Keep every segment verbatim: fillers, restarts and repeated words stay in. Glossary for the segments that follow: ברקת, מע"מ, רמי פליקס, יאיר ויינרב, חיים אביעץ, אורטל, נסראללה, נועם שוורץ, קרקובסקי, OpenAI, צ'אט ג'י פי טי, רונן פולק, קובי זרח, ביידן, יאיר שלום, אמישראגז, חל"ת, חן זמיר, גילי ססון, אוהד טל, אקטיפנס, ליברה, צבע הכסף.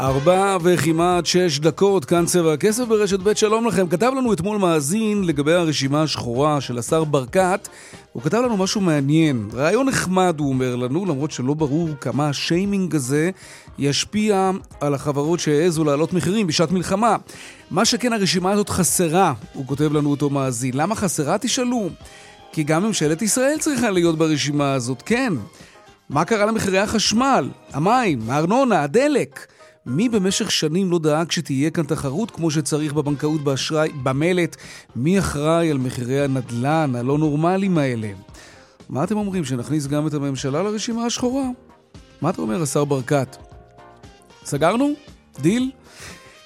ארבע וכמעט שש דקות, כאן צבע הכסף ברשת בית, שלום לכם. כתב לנו אתמול מאזין לגבי הרשימה השחורה של השר ברקת, הוא כתב לנו משהו מעניין. רעיון נחמד, הוא אומר לנו, למרות שלא ברור כמה השיימינג הזה ישפיע על החברות שהעזו לעלות מחירים בשעת מלחמה. מה שכן, הרשימה הזאת חסרה, הוא כותב לנו אותו מאזין. למה חסרה? תשאלו. כי גם ממשלת ישראל צריכה להיות ברשימה הזאת, כן. מה קרה למחירי החשמל, המים, הארנונה, הדלק? מי במשך שנים לא דאג שתהיה כאן תחרות כמו שצריך בבנקאות, באשראי, במלט? מי אחראי על מחירי הנדלן הלא נורמליים האלה? מה אתם אומרים, שנכניס גם את הממשלה לרשימה השחורה? מה אתה אומר, השר ברקת? סגרנו? דיל?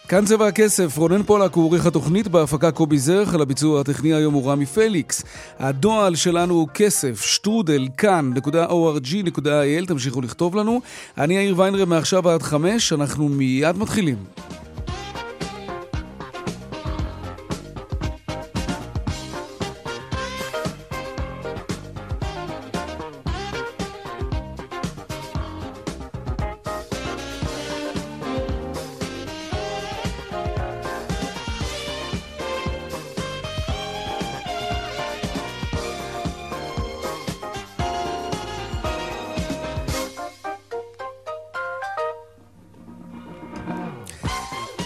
כאן צבע הכסף, רונן פולק הוא עורך התוכנית, בהפקה קובי זרח, על הביצוע הטכני היום הוא רמי פליקס. הדואל שלנו הוא כסף, שטרודל, כאן נקודה או אר ג'י נקודה איי אל, תמשיכו לכתוב לנו. אני יאיר ויינרב, מעכשיו עד חמש, אנחנו מיד מתחילים.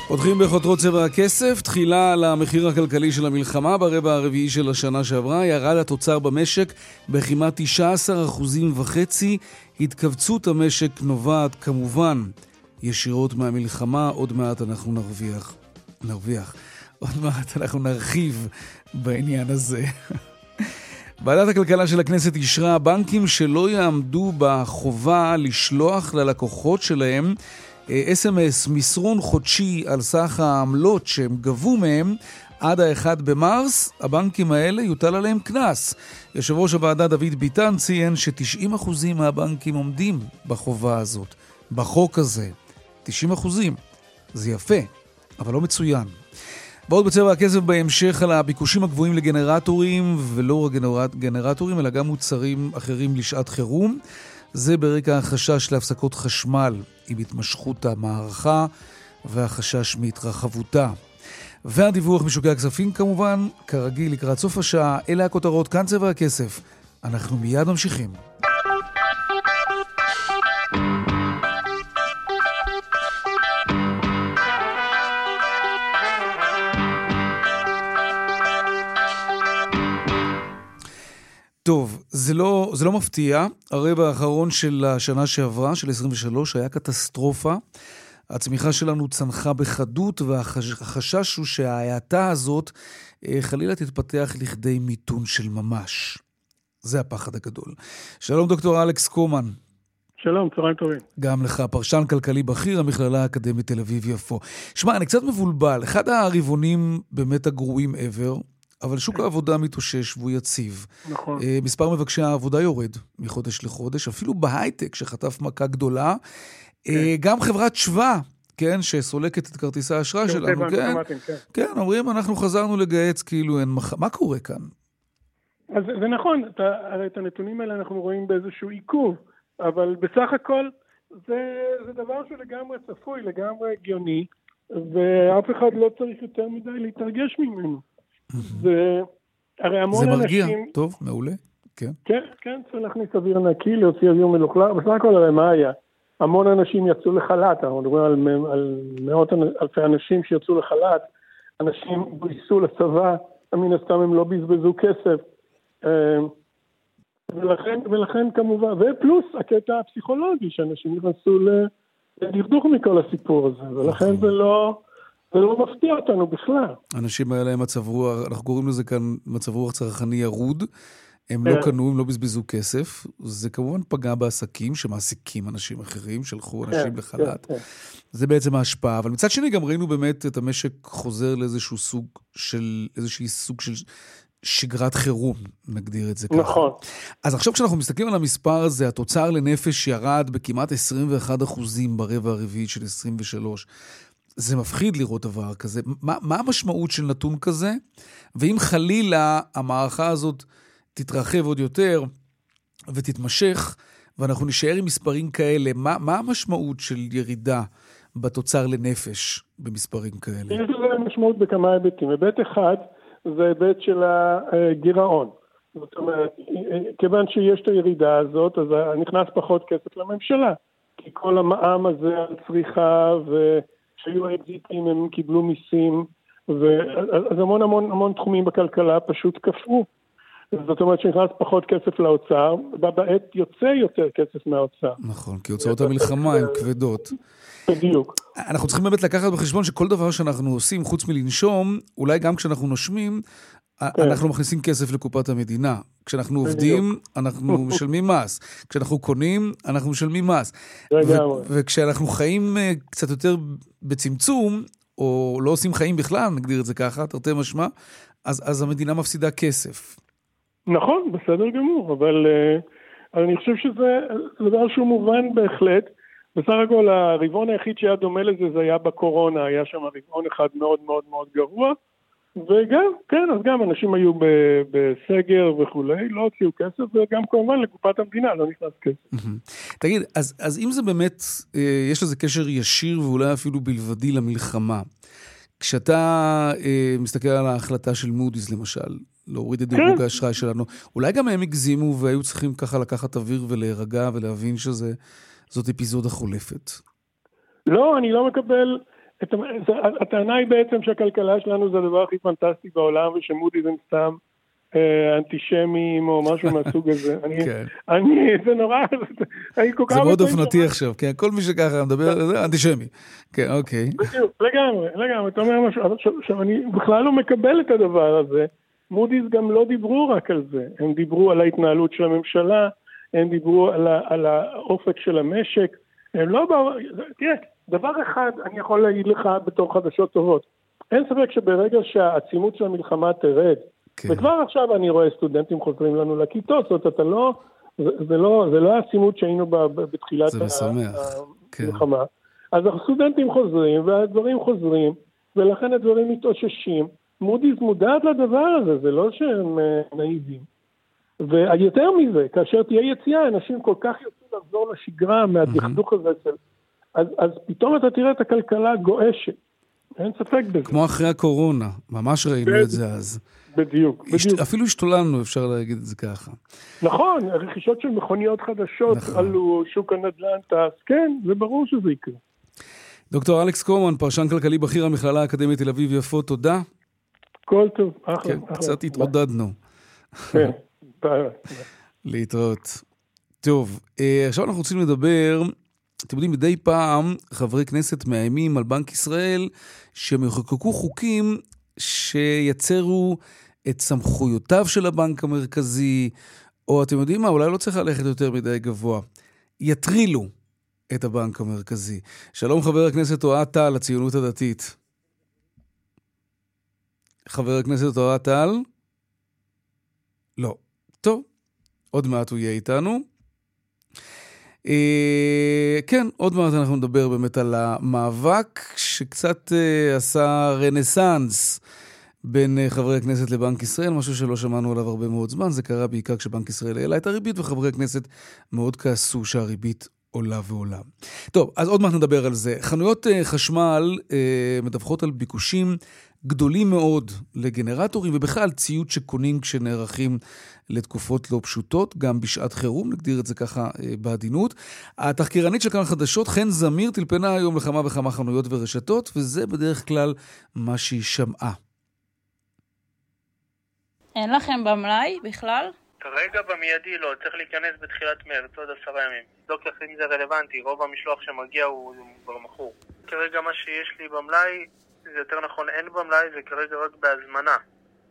פותחים בחותרות צבע הכסף, תחילה על המחיר הכלכלי של המלחמה. ברבע הרביעי של השנה שעברה ירד התוצר במשק בכמעט תשעה עשר אחוזים וחצי. התכווצות המשק נובעת כמובן ישירות מהמלחמה. עוד מעט אנחנו נרוויח, נרוויח, עוד מעט אנחנו נרחיב בעניין הזה. ועדת הכלכלה של הכנסת אישרה בנקים שלא יעמדו בחובה לשלוח ללקוחות שלהם אס אם אס מסרון חודשי על סך העמלות שהם גבו מהם עד האחד במרס. הבנקים האלה יוטל עליהם כנס. יושב ראש הוועדה דוד ביטן ציין ש-תשעים אחוז מהבנקים עומדים בחובה הזאת, בחוק הזה. תשעים אחוז זה יפה, אבל לא מצוין. בעוד בצבע הכסף בהמשך על הביקושים הגבוהים לגנרטורים, ולא רק גנרטורים אלא גם מוצרים אחרים לשעת חירום. זה ברקע החשש להפסקות חשמל עם התמשכות המערכה והחשש מהתרחבותה. והדיווח משוקי הכספים כמובן, כרגיל לקראת סוף השעה. אלה הכותרות, כאן צבע הכסף. אנחנו מיד ממשיכים. טוב, זה לא, זה לא מפתיע. הרבע האחרון של השנה שעברה, של עשרים ושלוש, היה קטסטרופה. הצמיחה שלנו צנחה בחדות, והחשש הוא שההאטה הזאת חלילה תתפתח לכדי מיתון של ממש. זה הפחד הגדול. שלום דוקטור אלכס קומן. שלום, צהריים טובים. גם לך, פרשן כלכלי בכיר, המכללה האקדמית תל אביב-יפו. שמע, אני קצת מבולבל. אחד הרבעונים באמת הגרועים ever, אבל שוק העבודה מתאושש והוא יציב. נכון. מספר מבקשי העבודה יורד מחודש לחודש, אפילו בהייטק שחטף מכה גדולה. כן. גם חברת שווה, כן, שסולקת את כרטיסי האשראי שלנו, כן? כן. כן, אומרים, אנחנו חזרנו לגייץ, כאילו אין מח... מה קורה כאן? אז זה נכון, אתה, הרי את הנתונים האלה אנחנו רואים באיזשהו עיכוב, אבל בסך הכל זה, זה דבר שלגמרי צפוי, לגמרי הגיוני, ואף אחד לא צריך יותר מדי להתרגש ממנו. זה, הרי המון זה מרגיע, אנשים... טוב, מעולה, כן. כן, כן, צריך להכניס אוויר נקי, להוציא אוויר מלוכלך, בסך הכל הרי מה היה? המון אנשים יצאו לחל"ת, אנחנו מדברים על, על מאות אלפי אנשים שיצאו לחל"ת, אנשים גויסו לצבא, מן הסתם הם לא בזבזו כסף, ולכן, ולכן כמובן, ופלוס הקטע הפסיכולוגי, שאנשים נכנסו לדכדוך מכל הסיפור הזה, ולכן זה לא... זה לא מפתיע אותנו בכלל. אנשים האלה הם מצב רוח, אנחנו קוראים לזה כאן מצב רוח צרכני ירוד, הם לא קנו, הם לא בזבזו כסף, זה כמובן פגע בעסקים שמעסיקים אנשים אחרים, שלחו אנשים לחל"ת, זה בעצם ההשפעה, אבל מצד שני גם ראינו באמת את המשק חוזר לאיזשהו סוג של, איזשהו סוג של שגרת חירום, נגדיר את זה ככה. נכון. אז עכשיו כשאנחנו מסתכלים על המספר הזה, התוצר לנפש ירד בכמעט עשרים ואחד אחוזים ברבע הרביעית של עשרים ושלוש, זה מפחיד לראות דבר כזה, מה, מה המשמעות של נתון כזה, ואם חלילה המערכה הזאת תתרחב עוד יותר ותתמשך, ואנחנו נשאר עם מספרים כאלה, מה, מה המשמעות של ירידה בתוצר לנפש במספרים כאלה? יש לזה משמעות בכמה היבטים, היבט אחד זה היבט של הגירעון, זאת אומרת, כיוון שיש את הירידה הזאת, אז נכנס פחות כסף לממשלה, כי כל המע"מ הזה על צריכה ו... שהיו האקזיטים, הם קיבלו מיסים, אז המון המון המון תחומים בכלכלה פשוט קפאו. זאת אומרת שנכנס פחות כסף לאוצר, בעת יוצא יותר כסף מהאוצר. נכון, כי הוצאות המלחמה הן כבדות. בדיוק. אנחנו צריכים באמת לקחת בחשבון שכל דבר שאנחנו עושים, חוץ מלנשום, אולי גם כשאנחנו נושמים, אנחנו מכניסים כסף לקופת המדינה. כשאנחנו עובדים, אנחנו משלמים מס. כשאנחנו קונים, אנחנו משלמים מס. וכשאנחנו חיים קצת יותר בצמצום, או לא עושים חיים בכלל, נגדיר את זה ככה, תרתי משמע, אז המדינה מפסידה כסף. נכון, בסדר גמור, אבל אני חושב שזה דבר שהוא מובן בהחלט. בסך הכל, הרבעון היחיד שהיה דומה לזה, זה היה בקורונה, היה שם רבעון אחד מאוד מאוד מאוד גרוע, וגם, כן, אז גם אנשים היו בסגר וכולי, לא הוציאו כסף, וגם כמובן לקופת המדינה לא נכנס כסף. תגיד, אז, אז אם זה באמת, יש לזה קשר ישיר ואולי אפילו בלבדי למלחמה, כשאתה מסתכל על ההחלטה של מודי'ס למשל, להוריד את דירוג האשראי שלנו, אולי גם הם הגזימו והיו צריכים ככה לקחת אוויר ולהירגע ולהבין שזאת אפיזודה חולפת. לא, אני לא מקבל... את, הטענה היא בעצם שהכלכלה שלנו זה הדבר הכי פנטסטי בעולם, ושמודי זה סתם אה, אנטישמים או משהו מהסוג הזה. אני, כן. אני, זה נורא, אני כל כך... זה מאוד אופנתי עכשיו, כן, כל מי שככה מדבר, זה אנטישמי. כן, אוקיי. בדיוק, לגמרי, לגמרי, אתה אומר משהו, עכשיו אני בכלל לא מקבל את הדבר הזה, מודי'ס גם לא דיברו רק על זה, הם דיברו על ההתנהלות של הממשלה, הם דיברו על, ה, על האופק של המשק, הם לא באו, תראה, דבר אחד אני יכול להגיד לך בתור חדשות טובות, אין ספק שברגע שהעצימות של המלחמה תרד, כן. וכבר עכשיו אני רואה סטודנטים חוזרים לנו לכיתות, זאת אתה לא, זה, זה לא, זה לא העצימות שהיינו ב, ב, בתחילת המלחמה, כן. אז הסטודנטים חוזרים והדברים חוזרים, ולכן הדברים מתאוששים, מודי'ס מודעת לדבר הזה, זה לא שהם נאיבים. ויותר מזה, כאשר תהיה יציאה, אנשים כל כך יוצאו לחזור לשגרה מהדכדוך הזה של... אז, אז פתאום אתה תראה את הכלכלה גועשת. אין ספק בזה. כמו אחרי הקורונה, ממש ראינו בדיוק, את זה אז. בדיוק, יש, בדיוק. אפילו השתוללנו, אפשר להגיד את זה ככה. נכון, הרכישות של מכוניות חדשות, נכון. עלו שוק הנדל"ן, טס, כן, זה ברור שזה יקרה. דוקטור אלכס קומן, פרשן כלכלי בכיר המכללה האקדמית תל אביב יפו, תודה. כל טוב, אחלה. כן, אחלה. קצת אחלה. התעודדנו. כן, ביי. להתראות. טוב, עכשיו אנחנו רוצים לדבר... אתם יודעים, מדי פעם חברי כנסת מאיימים על בנק ישראל שמחוקקו חוקים שיצרו את סמכויותיו של הבנק המרכזי, או אתם יודעים מה, אולי לא צריך ללכת יותר מדי גבוה, יטרילו את הבנק המרכזי. שלום חבר הכנסת אוהד טל, הציונות הדתית. חבר הכנסת אוהד טל? לא. טוב, עוד מעט הוא יהיה איתנו. כן, עוד מעט אנחנו נדבר באמת על המאבק שקצת עשה רנסנס בין חברי הכנסת לבנק ישראל, משהו שלא שמענו עליו הרבה מאוד זמן, זה קרה בעיקר כשבנק ישראל העלה את הריבית, וחברי הכנסת מאוד כעסו שהריבית עולה ועולה. טוב, אז עוד מעט נדבר על זה. חנויות חשמל מדווחות על ביקושים גדולים מאוד לגנרטורים, ובכלל ציוד שקונים כשנערכים לתקופות לא פשוטות, גם בשעת חירום, נגדיר את זה ככה בעדינות. התחקירנית של כאן חדשות, חן זמיר, תלפנה היום לכמה וכמה חנויות ורשתות, וזה בדרך כלל מה שהיא שמעה. אין לכם במלאי בכלל? כרגע במיידי לא, צריך להיכנס בתחילת מרץ, עוד עשרה ימים. דוקטור, אם זה רלוונטי, רוב המשלוח שמגיע הוא כבר מכור. כרגע מה שיש לי במלאי, זה יותר נכון, אין במלאי, זה כרגע רק בהזמנה.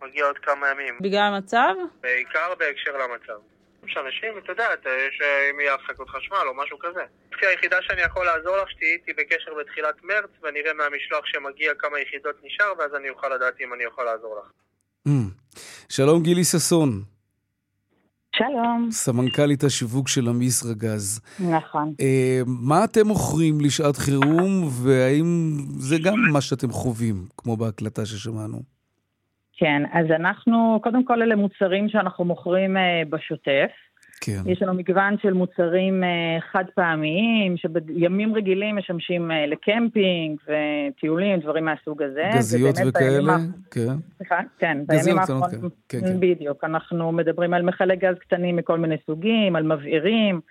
מגיע עוד כמה ימים. בגלל המצב? בעיקר בהקשר למצב. יש אנשים, אתה יודעת, יש מי הפסקות חשמל או משהו כזה. התחילה היחידה שאני יכול לעזור לך, שתהיה איתי בקשר בתחילת מרץ, ונראה מהמשלוח שמגיע כמה יחידות נשאר, ואז אני אוכל לדעת אם אני אוכל לעזור לך. שלום גילי ססון. שלום. סמנכ"לית השיווק של אמישראגז. נכון. מה אתם מוכרים לשעת חירום, והאם זה גם מה שאתם חווים, כמו בהקלטה ששמענו? כן, אז אנחנו, קודם כל אלה מוצרים שאנחנו מוכרים אה, בשוטף. כן. יש לנו מגוון של מוצרים אה, חד פעמיים, שבימים רגילים משמשים אה, לקמפינג וטיולים, דברים מהסוג הזה. גזיות וכאלה, כן. סליחה, כן. גזיות קטנות, כן. כן, כן. בדיוק, אנחנו מדברים על מכלי גז קטנים מכל מיני סוגים, על מבעירים,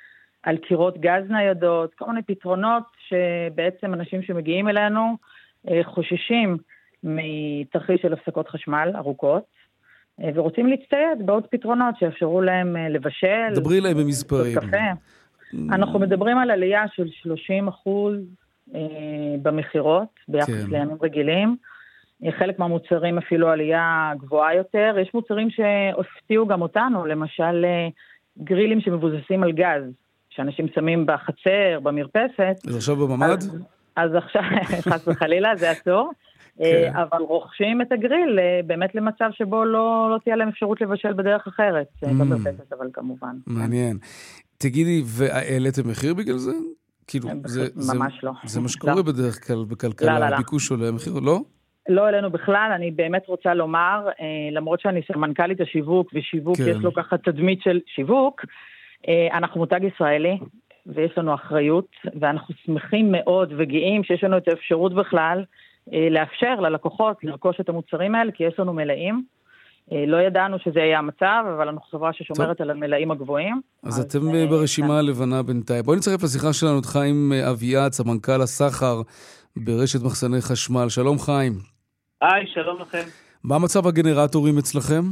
על קירות גז ניידות, כל מיני פתרונות שבעצם אנשים שמגיעים אלינו אה, חוששים מתרחיש של הפסקות חשמל ארוכות, ורוצים להצטייד בעוד פתרונות שיאפשרו להם לבשל. דברי להם במספרים. אנחנו מדברים על עלייה של שלושים אחוז במחירות, ביחס לימים רגילים. חלק מהמוצרים אפילו עלייה גבוהה יותר. יש מוצרים שהפתיעו גם אותנו, למשל גרילים שמבוססים על גז, שאנשים שמים בחצר, במרפסת. אז עכשיו בממד? אז עכשיו, חס וחלילה, זה אסור. כן. אבל רוכשים את הגריל באמת למצב שבו לא, לא תהיה להם אפשרות לבשל בדרך אחרת, mm. במרפסת, אבל כמובן. מעניין. תגידי, והעליתם מחיר בגלל זה? כאילו, זה, ממש זה, לא. זה מה שקורה לא. בדרך כלל בכלכלה, לא, לא, הביקוש עולה, המחיר לא? לא אלינו בכלל, אני באמת רוצה לומר, למרות שאני סמנכ"לית השיווק, ושיווק כן. יש לו ככה תדמית של שיווק, אנחנו מותג ישראלי, ויש לנו אחריות, ואנחנו שמחים מאוד וגאים שיש לנו את האפשרות בכלל, לאפשר ללקוחות לרכוש את המוצרים האלה, כי יש לנו מלאים. לא ידענו שזה יהיה המצב, אבל אנחנו חברה ששומרת על המלאים הגבוהים. אז אתם ברשימה הלבנה בינתיים. בואו נצרף לשיחה שלנו את חיים אביעץ, המנכ"ל הסחר ברשת מחסני חשמל. שלום חיים. היי, שלום לכם. מה מצב הגנרטורים אצלכם?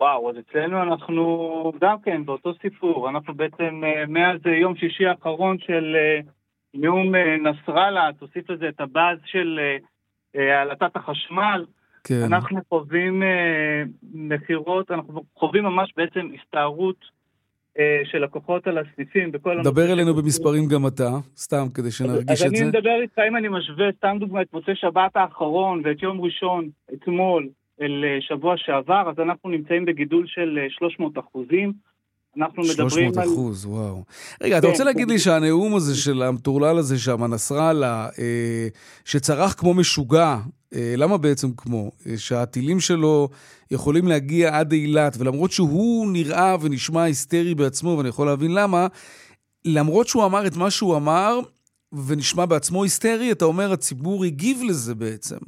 וואו, אז אצלנו אנחנו גם כן באותו סיפור. אנחנו בעצם מאז יום שישי האחרון של... נאום נסראללה, תוסיף לזה את הבאז של העלאת החשמל, כן. אנחנו חווים מחירות, אנחנו חווים ממש בעצם הסתערות של לקוחות על הסניפים. דבר אלינו במספרים גם אתה, סתם כדי שנרגיש את זה. אז אני מדבר איתך, אם אני משווה, סתם דוגמא, את מוצאי שבת האחרון ואת יום ראשון, אתמול, אל שבוע שעבר, אז אנחנו נמצאים בגידול של שלוש מאות אחוזים, אנחנו מדברים על... שלוש מאות אחוז, וואו. רגע, אתה רוצה להגיד לי שהנאום הזה של המטורלל הזה, שהמנסראללה, שצרח כמו משוגע, למה בעצם כמו? שהטילים שלו יכולים להגיע עד אילת, ולמרות שהוא נראה ונשמע היסטרי בעצמו, ואני יכול להבין למה, למרות שהוא אמר את מה שהוא אמר, ונשמע בעצמו היסטרי, אתה אומר, הציבור הגיב לזה בעצם.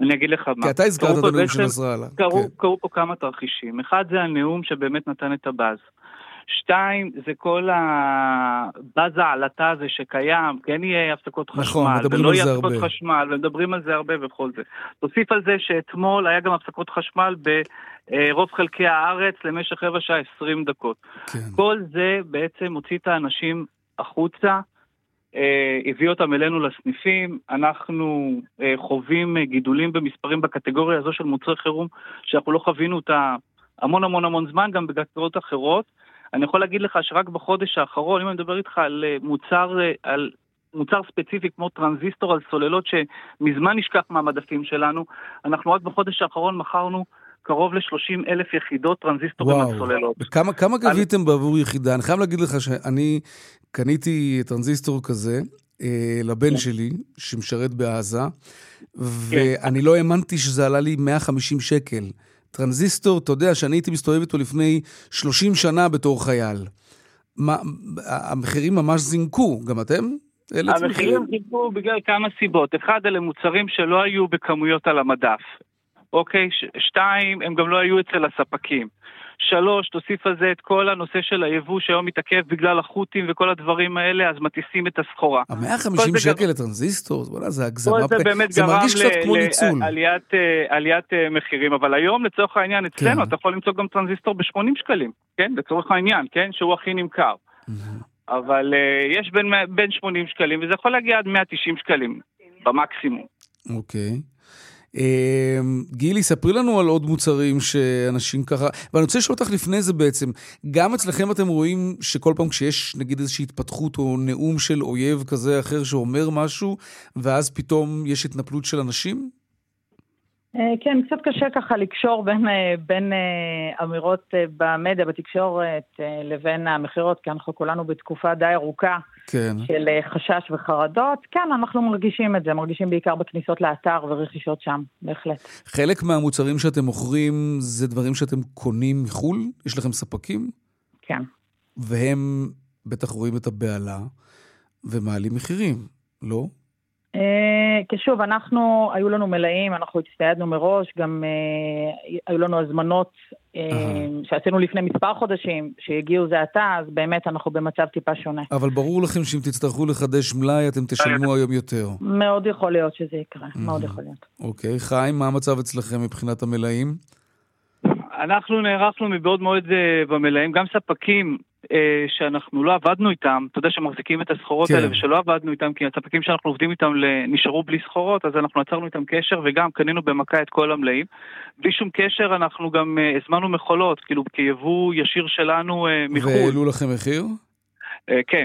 אני אגיד לך מה. כי אתה הזכרת את הנאום של נסראללה. קראו פה כמה תרחישים. אחד זה הנאום שבאמת נתן את הבאז. שתיים, זה כל הבאז העלתה הזה שקיים, כן יהיה הפסקות חשמל, ולא יהיה הפסקות חשמל, ומדברים על זה הרבה וכל זה. תוסיף על זה שאתמול היה גם הפסקות חשמל ברוב חלקי הארץ למשך רבע שעה עשרים דקות. כל זה בעצם הוציא את האנשים החוצה, הביא אותם אלינו לסניפים, אנחנו חווים גידולים במספרים בקטגוריה הזו של מוצרי חירום, שאנחנו לא חווינו אותה המון המון המון זמן, גם בקטגוריות אחרות. אני יכול להגיד לך שרק בחודש האחרון, אם אני מדבר איתך על מוצר, על מוצר ספציפי כמו טרנזיסטור על סוללות שמזמן נשכח מהמדפים שלנו, אנחנו רק בחודש האחרון מכרנו קרוב ל-שלושים אלף יחידות טרנזיסטורים על סוללות. וכמה, כמה גביתם בעבור יחידה? אני חייב להגיד לך שאני קניתי טרנזיסטור כזה אה, לבן שלי, שמשרת בעזה, ואני לא האמנתי שזה עלה לי מאה וחמישים שקל. טרנזיסטור, אתה יודע, שאני הייתי מסתובב איתו לפני שלושים שנה בתור חייל. מה, המחירים ממש זינקו, גם אתם? המחירים זינקו בגלל כמה סיבות. אחד, אלה מוצרים שלא היו בכמויות על המדף. אוקיי, שתיים, הם גם לא היו אצל הספקים. שלוש, תוסיף על זה את כל הנושא של היבוא שהיום מתעכב בגלל החוטים וכל הדברים האלה, אז מטיסים את הסחורה. מאה וחמישים שקל לטרנזיסטור, זה הגזמה. זה מרגיש קצת כמו ניצול. עליית מחירים, אבל היום לצורך העניין אצלנו, אתה יכול למצוא גם טרנזיסטור ב-שמונים שקלים, כן? לצורך העניין, כן? שהוא הכי נמכר. אבל יש בין שמונים שקלים, וזה יכול להגיע עד מאה תשעים שקלים, במקסימום. אוקיי. גילי, ספרי לנו על עוד מוצרים שאנשים ככה, ואני רוצה לשאול אותך לפני זה בעצם, גם אצלכם אתם רואים שכל פעם כשיש נגיד איזושהי התפתחות או נאום של אויב כזה אחר שאומר משהו, ואז פתאום יש התנפלות של אנשים? כן, קצת קשה ככה לקשור בין, בין אמירות במדיה, בתקשורת, לבין המחירות, כי אנחנו כולנו בתקופה די ארוכה, כן. של חשש וחרדות. כן, אנחנו מרגישים את זה, מרגישים בעיקר בכניסות לאתר ורכישות שם, בהחלט. חלק מהמוצרים שאתם מוכרים זה דברים שאתם קונים מחול? יש לכם ספקים? כן. והם בטח רואים את הבעלה ומעלים מחירים, לא? כשוב, אנחנו, היו לנו מלאים, אנחנו הצטיידנו מראש, גם היו לנו הזמנות שעשינו לפני מספר חודשים, שהגיעו זה עתה, אז באמת אנחנו במצב טיפה שונה. אבל ברור לכם שאם תצטרכו לחדש מלאי, אתם תשלמו היום יותר. מאוד יכול להיות שזה יקרה, מאוד יכול להיות. אוקיי, חיים, מה המצב אצלכם מבחינת המלאים? אנחנו נערכנו מבעוד מועד במלאים, גם ספקים שאנחנו לא עבדנו איתם, אתה יודע שמחזיקים את הסחורות האלה, ושלא עבדנו איתם, כי הספקים שאנחנו עובדים איתם נשארו בלי סחורות, אז אנחנו עצרנו איתם קשר, וגם קנינו במכה את כל המלאים. בלי שום קשר, אנחנו גם הזמנו מכולות, כאילו כיבוא ישיר שלנו מחו"ל. והעלו לכם מחיר? כן.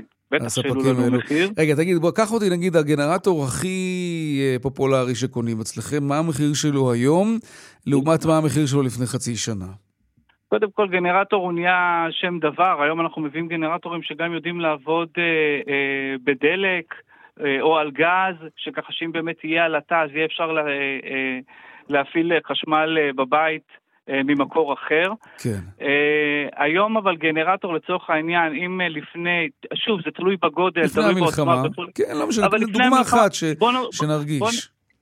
רגע, תגיד, בוא, קח אותי, נגיד, הגנרטור הכי פופולרי שקונים אצלכם, מה המחיר שלו היום, לעומת מה המחיר שלו לפני חצי שנה? קודם כל, גנרטור הוא נהיה שם דבר, היום אנחנו מביאים גנרטורים שגם יודעים לעבוד אה, אה, בדלק אה, או על גז, שככה שאם באמת יהיה על התא, אז יהיה אפשר לה, אה, להפעיל חשמל אה, בבית. ממקור אחר. כן. Uh, היום אבל גנרטור לצורך העניין, אם לפני, שוב, זה תלוי בגודל, לפני תלוי המלחמה, בעוצמה, בתול... כן, לא משנה, דוגמה המלחמה, אחת ש... בוא נ... שנרגיש. בוא,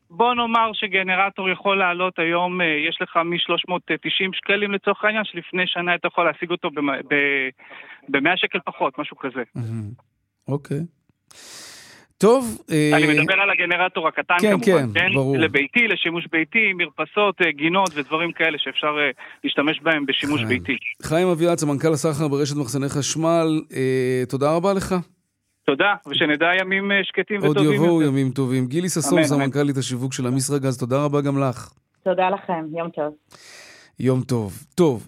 בוא נאמר שגנרטור יכול לעלות היום, uh, יש לך מ-שלוש מאות תשעים שקלים לצורך העניין, שלפני שנה אתה יכול להשיג אותו ב-מאה ב- שקל פחות, משהו כזה. אוקיי. Mm-hmm. Okay. טוב, אני מדבר על הגנרטור הקטן כמובן, לביתי, לשימוש ביתי, מרפסות, גינות ודברים כאלה שאפשר להשתמש בהם בשימוש ביתי. חיים אביעץ, מנכ"ל הסחר ברשת מחסני חשמל, תודה רבה לך. תודה, ושנדע ימים שקטים וטובים. עוד יבואו ימים טובים. גילי ססור, מנכ"לית השיווק של המשרגז, תודה רבה גם לך. תודה לכם, יום טוב. יום טוב. טוב,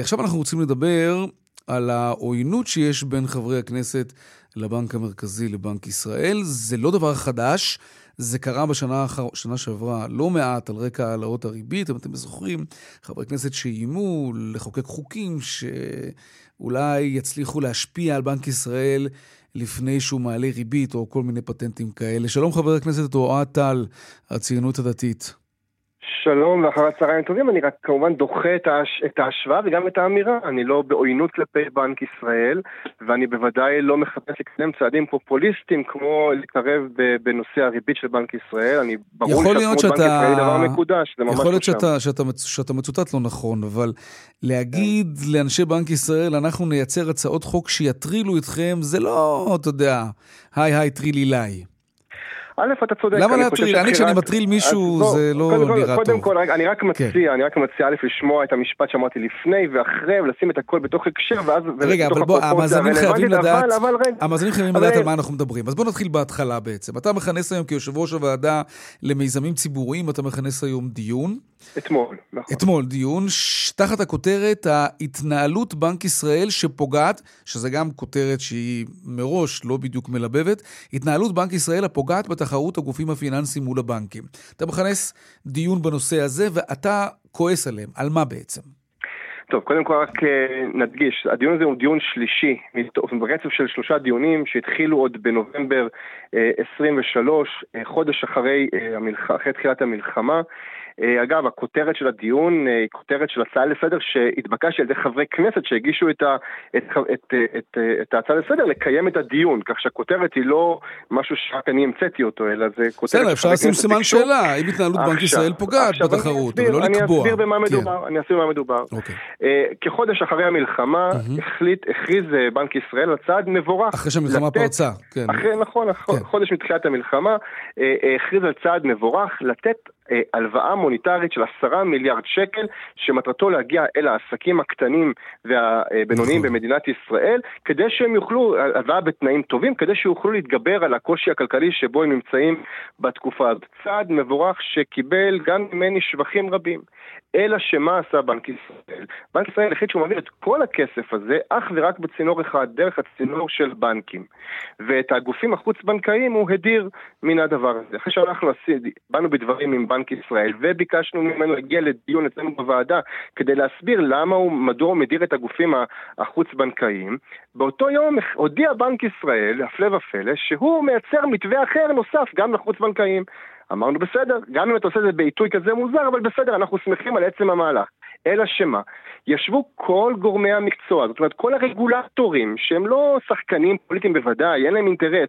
עכשיו אנחנו רוצים לדבר על העוינות שיש בין חברי הכנסת לבנק המרכזי, לבנק ישראל. זה לא דבר חדש, זה קרה בשנה אחר, שנה שעברה לא מעט על רקע העלאות הריבית, אם אתם זוכרים, חברי כנסת שאיימו לחוקק חוקים שאולי יצליחו להשפיע על בנק ישראל לפני שהוא מעלה ריבית או כל מיני פטנטים כאלה. שלום חבר הכנסת אורטל, הציונות הדתית. שלום, ואחר הצהריים טובים, אני רק כמובן דוחה את, ההש... את ההשוואה וגם את האמירה. אני לא בעוינות כלפי בנק ישראל, ואני בוודאי לא מחפש לקדם צעדים פופוליסטיים כמו להתערב בנושא הריבית של בנק ישראל. אני ברור שאת שאתה... בנק ישראל דבר מקודש, זה ממש יכול להיות שאתה, שאתה, שאתה מצוטט לא נכון, אבל להגיד לאנשי בנק ישראל, אנחנו נייצר הצעות חוק שיטרילו אתכם, זה לא, אתה יודע, היי היי טרילי לי. א', אתה צודק. למה להטריל? אני כשאני מטריל מישהו זה לא נראה טוב. קודם כל, אני רק מציע, אני רק מציע א', לשמוע את המשפט שאמרתי לפני ואחרי, ולשים את הכל בתוך הקשר, ואז... רגע, אבל בוא, המאזינים חייבים לדעת, המאזינים חייבים לדעת על מה אנחנו מדברים. אז בוא נתחיל בהתחלה בעצם. אתה מכנס היום כיושב ראש הוועדה למיזמים ציבוריים, אתה מכנס היום דיון. אתמול, נכון. אתמול דיון, תחת הכותרת ההתנהלות בנק ישראל שפוגעת, שזה גם כותרת שהיא מראש לא בדיוק מלבבת, התנהלות בנק ישראל הפוגעת בתחרות הגופים הפיננסיים מול הבנקים. אתה מכנס דיון בנושא הזה, ואתה כועס עליהם. על מה בעצם? טוב, קודם כל רק נדגיש, הדיון הזה הוא דיון שלישי, ברצף של שלושה דיונים שהתחילו עוד בנובמבר עשרים ושלוש, חודש אחרי, אחרי תחילת המלחמה. אגב, הכותרת של הדיון היא כותרת של הצעה לסדר שהתבקש על ידי חברי כנסת שהגישו את, ה, את, את, את, את ההצעה לסדר לקיים את הדיון, כך שהכותרת היא לא משהו שרק אני המצאתי אותו, אלא זה כותרת... סדר, אפשר לשים סימן שאלה, אם התנהלות בנק ישראל פוגעת בתחרות, אבל לא לקבוע. אני אסביר במה מדובר, אני אסביר במה מדובר. כחודש אחרי המלחמה החליט, הכריז בנק ישראל לצעד מבורך. אחרי שהמלחמה פרצה, כן. אחרי, נכון, חודש מתחילת המלחמה, הכריז על צעד מבורך לתת הלוואה מוניטרית של עשרה מיליארד שקל, שמטרתו להגיע אל העסקים הקטנים והבינוניים במדינת ישראל, כדי שהם יוכלו, הלוואה בתנאים טובים, כדי שיוכלו להתגבר על הקושי הכלכלי שבו הם נמצאים בתקופה הזאת. צעד מבורך שקיבל גם ממני שבחים רבים. אלא שמה עשה בנק ישראל? בנק ישראל החליט שהוא מעביר את כל הכסף הזה אך ורק בצינור אחד, דרך הצינור של בנקים. ואת הגופים החוץ-בנקאיים הוא הדיר מן הדבר הזה. אחרי שאנחנו באנו בדברים עם בנק ישראל וביקשנו ממנו להגיע לדיון אצלנו בוועדה כדי להסביר למה הוא, מדוע הוא מדיר את הגופים החוץ-בנקאיים, באותו יום הודיע בנק ישראל, הפלא ופלא, שהוא מייצר מתווה אחר נוסף גם לחוץ-בנקאיים. אמרנו בסדר, גם אם אתה עושה את זה בעיתוי כזה מוזר, אבל בסדר, אנחנו שמחים על עצם המהלך. אלא שמה? ישבו כל גורמי המקצוע, זאת אומרת, כל הרגולטורים, שהם לא שחקנים פוליטיים בוודאי, אין להם אינטרס,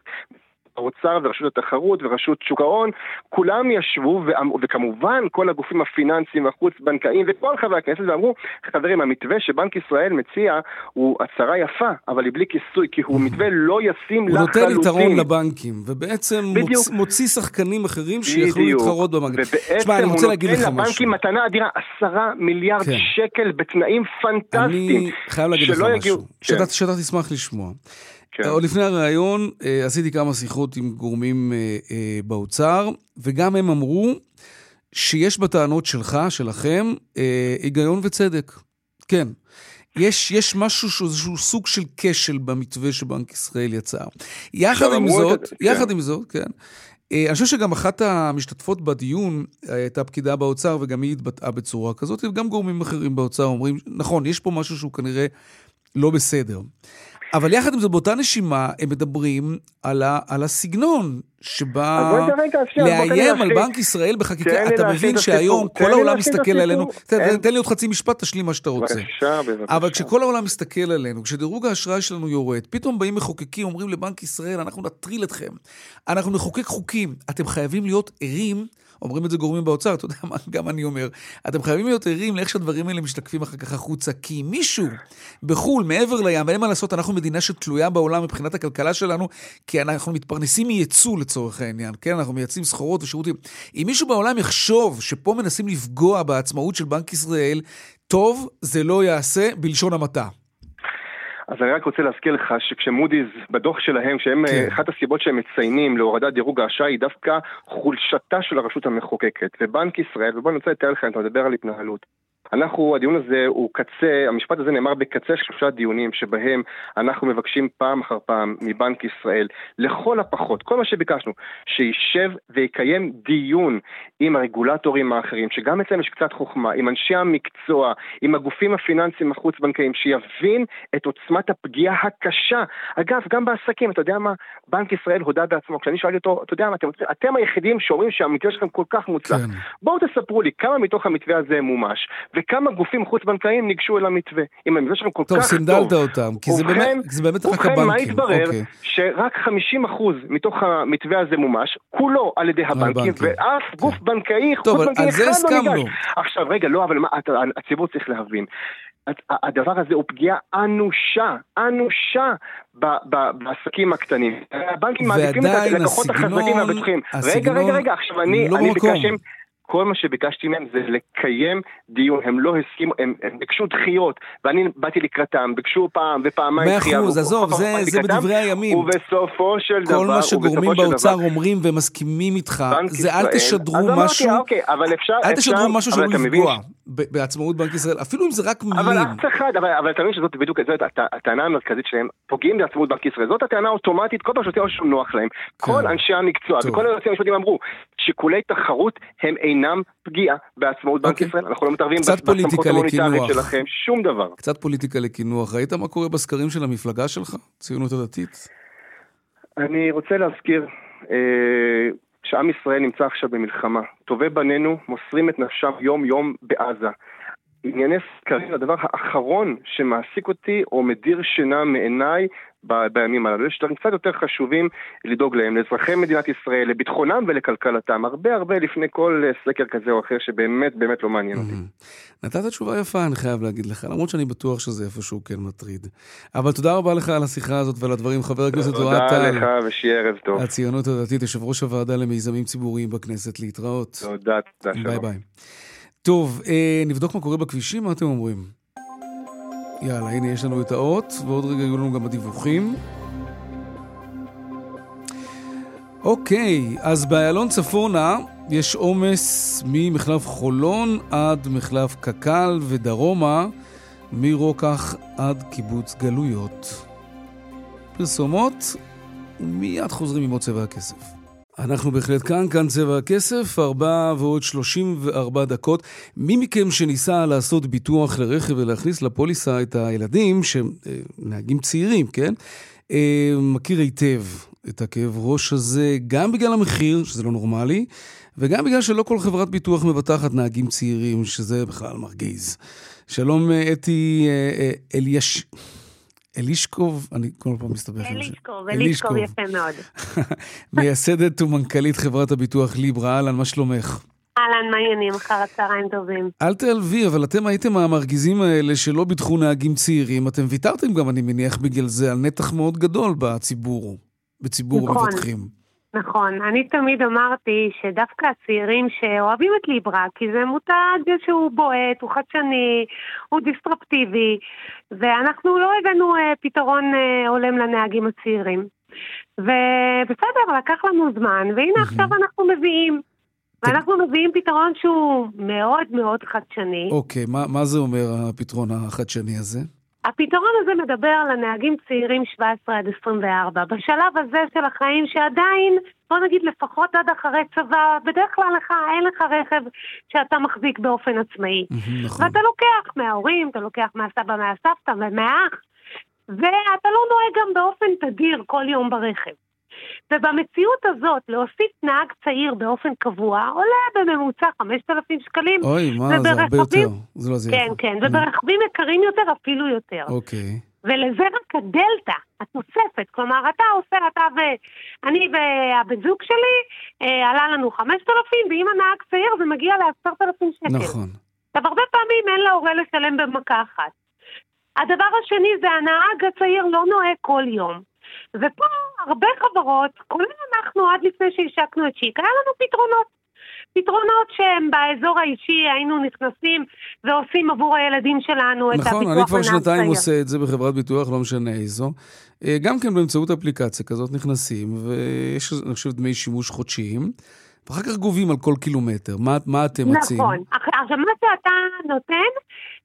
האוצר ורשות התחרות ורשות שוק ההון, כולם ישבו, וכמובן כל הגופים הפיננסיים והחוץ-בנקאיים וכל חברי הכנסת, ואמרו, חברים, המתווה שבנק ישראל מציע הוא הצהרה יפה, אבל היא בלי כיסוי, כי הוא מתווה לא ישים לחלוטין. הוא נותן יתרון לבנקים, ובעצם מוציא שחקנים אחרים שיכולו להתחרות במגדל. ובעצם הוא נותן לבנקים מתנה אדירה, עשרה מיליארד שקל בתנאים פנטסטיים. אני חייב להגיד לך משהו, שאתה תשמח לשמוע. עוד לפני הרעיון, עשיתי כמה שיחות עם גורמים באוצר, וגם הם אמרו שיש בטענות שלך, שלכם, היגיון וצדק. כן. יש, יש משהו שהוא סוג של כשל במתווה שבנק ישראל יצר. יחד עם זאת, יחד עם זאת, כן. אני חושב שגם אחת המשתתפות בדיון הייתה פקידה באוצר, וגם היא התבטאה בצורה כזאת, וגם גורמים אחרים באוצר אומרים, נכון, יש פה משהו שהוא כנראה לא בסדר. אבל יחד עם זה, באותה נשימה, הם מדברים על, ה, על הסגנון שבא לאיים על בנק ישראל בחקיקה. אתה מבין שהיום כל העולם מסתכל עלינו, תן לי עוד חצי משפט, תשלים מה שאתה רוצה. אבל כשכל העולם מסתכל עלינו, כשדירוג האשראי שלנו יורד, פתאום באים מחוקקים, אומרים לבנק ישראל, אנחנו נטריל אתכם, אנחנו נחוקק חוקים, אתם חייבים להיות ערים, אומרים את זה גורמים באוצר, אתה יודע מה, גם אני אומר, אתם חייבים להיות ערים לאיך שהדברים האלה משתקפים אחר כך החוצה, כי מישהו בחול, מעבר לים, ואין מה לעשות, אנחנו מדינה שתלויה בעולם מבחינת הכלכלה שלנו, כי אנחנו מתפרנסים מייצוא לצורך העניין, כן, אנחנו מייצאים סחורות ושירותים. אם מישהו בעולם יחשוב שפה מנסים לפגוע בעצמאות של בנק ישראל, טוב, זה לא יעשה בלשון המעטה. אז אני רק רוצה להזכיר לך שכשמודי'ס בדוח שלהם, שהם כן. אחת הסיבות שהם מציינים להורדת דירוג האשראי היא דווקא חולשתה של הרשות המחוקקת. ובנק ישראל, ובוא נוצא לתאר לך, אתה מדבר על התנהלות. אנחנו, הדיון הזה הוא קצה, המשפט הזה נאמר בקצה שלושה דיונים שבהם אנחנו מבקשים פעם אחר פעם מבנק ישראל, לכל הפחות, כל מה שביקשנו, שישב ויקיים דיון עם הרגולטורים האחרים, שגם אצלם יש קצת חוכמה, עם אנשי המקצוע, עם הגופים הפיננסיים החוץ-בנקאיים, שיבין את עוצמת הפגיעה הקשה. אגב, גם בעסקים, אתה יודע מה? בנק ישראל הודע בעצמו, כשאני שואל אותו, אתה יודע מה, אתם, אתם היחידים שאומרים שהמתווה שלכם כל כך מוצלח. כן. בואו תספרו לי, כמה מתוך המתווה הזה מומש? וכמה גופים חוץ-בנקאיים ניגשו אל המתווה. אם המתווה שלכם כל כך טוב. טוב, סנדלת אותם, כי זה באמת רק הבנקים. ובכן, מה התברר? שרק חמישים אחוז מתוך המתווה הזה מומש, כולו על ידי הבנקים, ואף גוף בנקאי, חוץ-בנקאי, אחד לא ניגש. עכשיו, רגע, לא, אבל הציבור צריך להבין. הדבר הזה הוא פגיעה אנושה, אנושה בעסקים הקטנים. הבנקים מעדיפים את הלקוחות החזקים והבטוחים. רגע, רגע, רגע, עכשיו אני ביקשם... כל מה שביקשתי מהם זה לקיים דיון, הם לא הסכימו, הם, הם ביקשו דחיות, ואני באתי לקראתם, ביקשו פעם ופעמיים דחייה. מאה אחוז, עזוב, זה, זה בדברי הימים. ובסופו של דבר, כל מה שגורמים באוצר אומרים ומסכימים איתך, זה אל תשדרו משהו, אל תשדרו משהו שלא לפגוע בעצמאות בנק ישראל, אפילו אם זה רק מילים. אבל אף אחד, אבל אתה מבין שזאת בדיוק, זאת הטענה המרכזית שלהם, פוגעים בעצמאות בנק ישראל, זאת הטענה האוטומטית, כל פעם שעושים משהו נוח להם. כל אנשי המקצוע וכל היועצים המשפטיים אמרו, שיקולי תחרות הם אינם פגיעה בעצמאות בנק ישראל, אנחנו לא מתערבים בסמכות המוניטרית שלכם, שום דבר. קצת פוליטיקה לקינוח, ראית מה קורה בסקרים של המפלגה שלך, ציונות הדתית? אני רוצה להזכיר, שעם ישראל נמצא עכשיו במלחמה, טובי בנינו מוסרים את נפשם יום יום בעזה, ענייני סקרים, הדבר האחרון שמעסיק אותי או מדיר שינה מעיניי בימים הללו. יש דברים קצת יותר חשובים לדאוג להם, לאזרחי מדינת ישראל, לביטחונם ולכלכלתם, הרבה הרבה לפני כל סקר כזה או אחר שבאמת באמת לא מעניין אותי. נתת תשובה יפה, אני חייב להגיד לך, למרות שאני בטוח שזה איפשהו כן מטריד. אבל תודה רבה לך על השיחה הזאת ועל הדברים, חבר הכנסת אורטל. תודה לך ושיהיה ערב טוב. הציונות הדתית, יושב ראש הוועדה למיזמים ציבוריים בכנסת, להתראות. תודה, תודה, ביי ביי. טוב, נבדוק מה קורה בכבישים, מה אתם אומרים? יאללה, הנה יש לנו את האות, ועוד רגע יהיו לנו גם הדיווחים. אוקיי, אז באיילון צפונה יש עומס ממחלף חולון עד מחלף קקל ודרומה, מרוקח עד קיבוץ גלויות. פרסומות, מיד חוזרים עם עוד צבע הכסף. אנחנו בהחלט כאן, כאן צבע הכסף, ארבע ועוד שלושים וארבע דקות. מי מכם שניסה לעשות ביטוח לרכב ולהכניס לפוליסה את הילדים, שנהגים צעירים, כן? מכיר היטב את הכאב ראש הזה, גם בגלל המחיר, שזה לא נורמלי, וגם בגלל שלא כל חברת ביטוח מבטחת נהגים צעירים, שזה בכלל מרגיז. שלום אתי אליש... אלישקוב, אני כל פעם מסתבך. אלישקוב, אלישקוב יפה מאוד. מייסדת ומנכלית חברת הביטוח ליברה, אהלן, מה שלומך? אהלן, מה עניינים, אחר הצהריים טובים. אל תעלבי, אבל אתם הייתם המרגיזים האלה שלא ביטחו נהגים צעירים, אתם ויתרתם גם, אני מניח, בגלל זה, על נתח מאוד גדול בציבור, בציבור המבטחים. נכון, אני תמיד אמרתי שדווקא הצעירים שאוהבים את ליברה, כי זה מותג שהוא בועט, הוא חדשני, הוא דיסטרפטיבי, ואנחנו לא הבאנו אה, פתרון אה, הולם לנהגים הצעירים. ובסדר, לקח לנו זמן, והנה עכשיו אנחנו מביאים. ואנחנו מביאים פתרון שהוא מאוד מאוד חדשני. אוקיי, מה, מה זה אומר הפתרון החדשני הזה? הפתרון הזה מדבר על הנהגים צעירים שבע עשרה עד עשרים וארבע, בשלב הזה של החיים שעדיין, בוא נגיד לפחות עד אחרי צבא, בדרך כלל לך, אין לך רכב שאתה מחזיק באופן עצמאי. נכון. ואתה לוקח מההורים, אתה לוקח מהסבא, מהסבתא ומהאח, ואתה לא נוהג גם באופן תדיר כל יום ברכב. ובמציאות הזאת, להוסיף נהג צעיר באופן קבוע, עולה בממוצע חמשת אלפים שקלים. אוי, מה, זה הרבה יותר. זה לא זה. כן, כן, וברכבים יקרים יותר, אפילו יותר. אוקיי. ולזה רק הדלטה, התוספת. כלומר, אתה עושה, אתה ואני והבן זוג שלי, עלה לנו חמשת אלפים, ואם הנהג צעיר, זה מגיע לעשרת אלפים שקל. נכון. אבל הרבה פעמים אין להורה לשלם במכה אחת. הדבר השני זה הנהג הצעיר לא נוהג כל יום. ופה הרבה חברות, כולל אנחנו עד לפני שהשקנו את שיק, היה לנו פתרונות. פתרונות שהם באזור האישי, היינו נכנסים ועושים עבור הילדים שלנו את הביטוח. נכון, אני כבר שנתיים עושה את זה בחברת ביטוח, לא משנה איזו. גם כן באמצעות אפליקציה כזאת נכנסים, ויש אני חושב דמי שימוש חודשיים, ואחר כך גובים על כל קילומטר. מה, מה אתם מציעים? נכון. עכשיו, מה שאתה נותן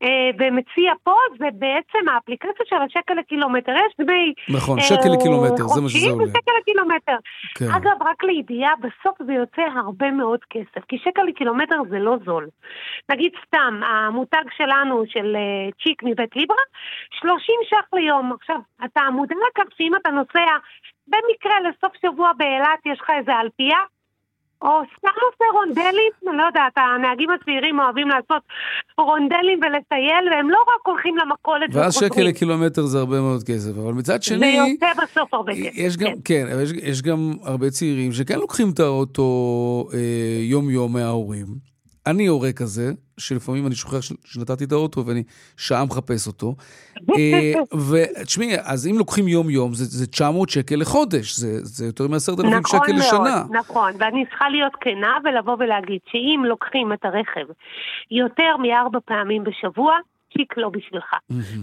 אה, ומציע פה, זה בעצם האפליקציה של השקל לקילומטר. יש דמי... נכון, שקל אה, לקילומטר, זה מה שזה עולה. שקל לקילומטר. כן. אגב, רק לידיעה, בסוף זה יוצא הרבה מאוד כסף, כי שקל לקילומטר זה לא זול. נגיד סתם, המותג שלנו, של אה, צ'יק מבית ליברה, שלושים שח ליום. עכשיו, אתה מודע לכך שאם אתה נוסע, במקרה לסוף שבוע באילת, יש לך איזה אלפייה, או סתם עושה רונדלים, אני לא יודעת, הנהגים הצעירים אוהבים לעשות רונדלים ולטייל, והם לא רק הולכים למכולת. ואז שקל לקילומטר זה הרבה מאוד כסף, אבל מצד שני... זה יוצא בסוף הרבה כסף. כן, אבל יש גם הרבה צעירים שכן לוקחים את האוטו יום-יום מההורים. אני הורה כזה, שלפעמים אני שוכח שנתתי את האוטו, ואני שעה מחפש אותו. ותשמעי, אז אם לוקחים יום-יום, זה תשע מאות שקל לחודש, זה יותר מ-עשרת אלפים שקל לשנה. נכון, ואני צריכה להיות כנה ולבוא ולהגיד, שאם לוקחים את הרכב יותר מארבע פעמים בשבוע, שיק לא בשבילך.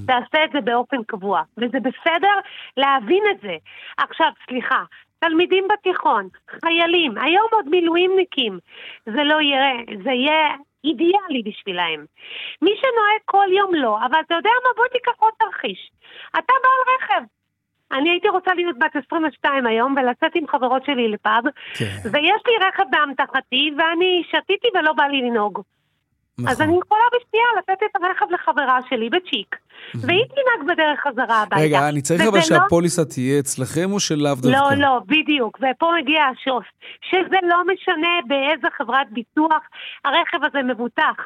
תעשה את זה באופן קבוע, וזה בסדר להבין את זה. עכשיו, סליחה, תלמידים בתיכון, חיילים, היום עוד מילואימניקים, זה לא יראה, זה יהיה אידיאלי בשבילהם. מי שנוהג כל יום לא, אבל אתה יודע מה, בוא תיקח עוד תרחיש. אתה בעל רכב. אני הייתי רוצה להיות בת עשרים ושתיים היום, ולצאת עם חברות שלי לפאב, כן. ויש לי רכב באמתחתי, ואני שתיתי ולא בא לי לנהוג. נכון. אז אני יכולה בשתייה לתת את הרכב לחברה שלי בצ'יק, והיא תינק בדרך חזרה הביתה. רגע, אני צריך אבל שהפוליסה תהיה אצלכם או שלאו דווקא? לא, לא, בדיוק, ופה מגיע השוס, שזה לא משנה באיזה חברת ביטוח הרכב הזה מבוטח.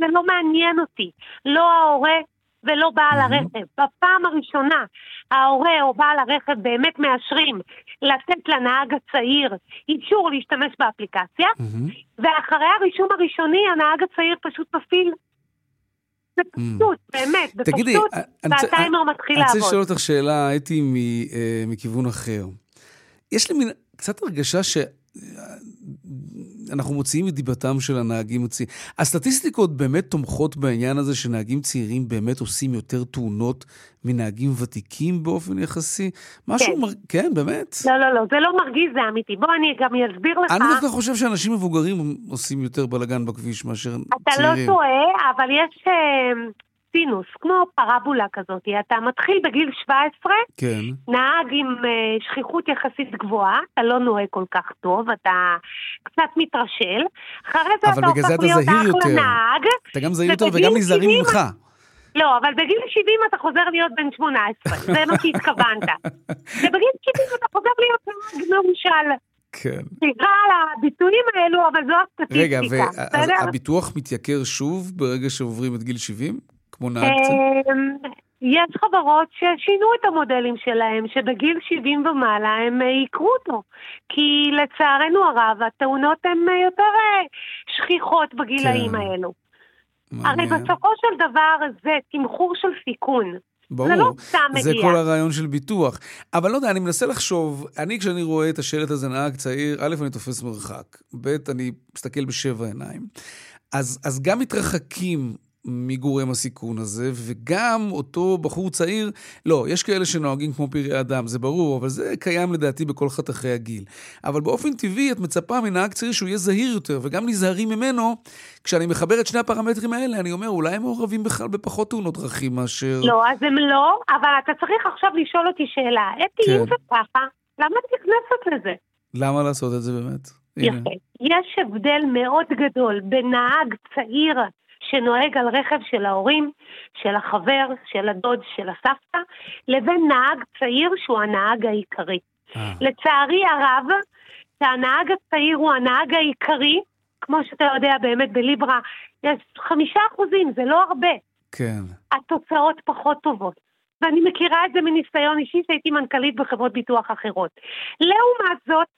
זה לא מעניין אותי, לא ההורה ולא בעל הרכב. בפעם הראשונה ההורה או בעל הרכב באמת מאשרים לתת לנהג הצעיר אישור להשתמש באפליקציה, ואחרי הרישום הראשוני הנהג הצעיר פשוט מפעיל. זה פשוט, באמת, בפשוט, והטיימר מתחיל לעבוד. אני רוצה לשאול אותך שאלה, הייתי מכיוון אחר. יש לי מין קצת הרגשה ש... אנחנו מוציאים את דיבתם של הנהגים הצעירים. הסטטיסטיקות באמת תומכות בעניין הזה שנהגים צעירים באמת עושים יותר תאונות מנהגים ותיקים באופן יחסי. משהו, כן, באמת. לא, לא, לא, זה לא מרגיז, זה אמיתי. בוא, אני גם אסביר לך. אני דווקא חושב שאנשים מבוגרים עושים יותר בלגן בכביש מאשר צעירים. אתה לא טועה, אבל יש סינוס, כמו פרבולה כזאת. אתה מתחיל בגיל שבע עשרה, נהג עם שכיחות יחסית גבוהה, אתה לא נוהג כל כך טוב, אתה קצת מתרשל, אחרי זה אתה הופך להיות אחלה נהג. אתה גם זהיר יותר וגם נזהרים ממך. לא, אבל בגיל שבעים אתה חוזר להיות בן שמונה עשרה, זה מה שהתכוונת. ובגיל שבעים אתה חוזר להיות נהג מאושל. תגרע על הביטויים האלו, אבל זו הסטטיסטיקה. רגע, והביטוח מתייקר שוב ברגע שעוברים את גיל שבעים? יש חברות ששינו את המודלים שלהם, שבגיל שבעים ומעלה הם יקרו אותו, כי לצערנו הרב התאונות הן יותר שכיחות בגילאים האלו. הרי בסופו של דבר זה תמחור של סיכון. ברור, זה כל הרעיון של ביטוח. אבל לא יודע, אני מנסה לחשוב, אני כשאני רואה את השלט הזה נהג צעיר, א' אני תופס מרחק, ב' אני מסתכל בשבע עיניים. אז, אז גם מתרחקים מגורם הסיכון הזה, וגם אותו בחור צעיר, לא, יש כאלה שנוהגים כמו פראי אדם, זה ברור, אבל זה קיים לדעתי בכל חתכי הגיל. אבל באופן טבעי, את מצפה מנהג צעיר שהוא יהיה זהיר יותר, וגם נזהרים ממנו, כשאני מחבר את שני הפרמטרים האלה, אני אומר, אולי הם מעורבים בכלל בפחות תאונות דרכים מאשר... לא, אז הם לא, אבל אתה צריך עכשיו לשאול אותי שאלה, אתי, אם זה ככה, למה את נכנסת לזה? למה לעשות את זה באמת? יפה. יש הבדל מאוד גדול בנהג צעיר שנוהג על רכב של ההורים, של החבר, של הדוד, של הסבתא, לבין נהג צעיר שהוא הנהג העיקרי. לצערי הרב, שהנהג הצעיר הוא הנהג העיקרי, כמו שאתה יודע באמת בליברה, יש חמישה אחוזים, זה לא הרבה. כן. התוצאות פחות טובות. ואני מכירה את זה מניסיון אישי, שהייתי מנכלית בחברות ביטוח אחרות. לעומת זאת,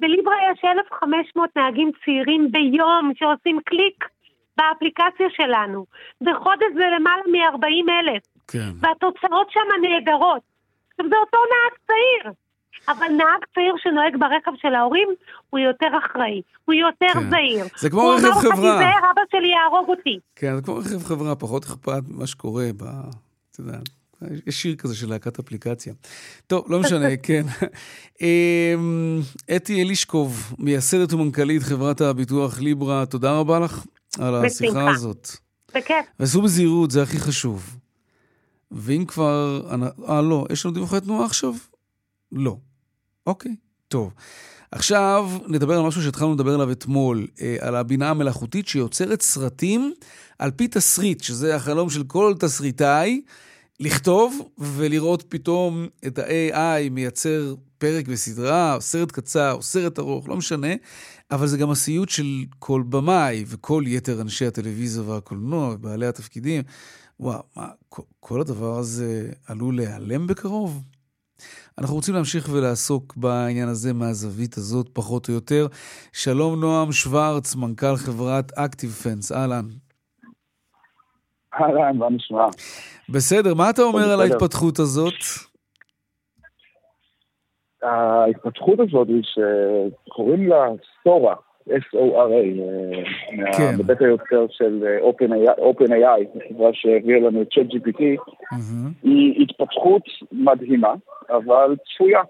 בליברה יש אלף וחמש מאות נהגים צעירים ביום שעושים קליק, באפליקציה שלנו. בחודש זה למעלה מ-ארבעים אלף. כן. והתוצאות שם נהדרות. זה אותו נהג צעיר. אבל נהג צעיר שנוהג ברכב של ההורים, הוא יותר אחראי. הוא יותר כן. זעיר. זה כמו רכב חברה. הוא אומר, תיזהר, אבא שלי יהרוג אותי. כן, זה כמו רכב חברה. פחות אכפת מה שקורה ב... אתה יודע, יש שיר כזה של להקת אפליקציה. טוב, לא משנה, כן. אתי אלישקוב, מייסדת ומנכלית חברת הביטוח ליברה, תודה רבה לך. על השיחה הזאת. בכיף. ועשו בזהירות, זה הכי חשוב. ואם כבר... אה, לא, יש לנו דיווחי תנועה עכשיו? לא. אוקיי, טוב. עכשיו נדבר על משהו שהתחלנו לדבר עליו אתמול, על הבינה המלאכותית שיוצרת סרטים על פי תסריט, שזה החלום של כל תסריטאי, לכתוב ולראות פתאום את ה-איי איי מייצר פרק בסדרה, או סרט קצר, או סרט ארוך, לא משנה, אבל זה גם הסיוט של כל במאי, וכל יתר אנשי הטלוויזיה והקולנוע, בעלי התפקידים. וואו, מה, כל הדבר הזה עלול להיעלם בקרוב? אנחנו רוצים להמשיך ולעסוק בעניין הזה מהזווית הזאת, פחות או יותר. שלום נועם שוורץ, מנכ"ל חברת ActiveFence, אהלן. אהלן, מה נשמע? בסדר, מה אתה אומר על ההתפתחות הזאת? ההתפתחות הזאת היא שקוראים לה סורה, S O R A, בבית היוצר של OpenAI, חברה שהעביר לנו את צ'אט ג'י פי טי, היא התפתחות מדהימה, אבל צפויה.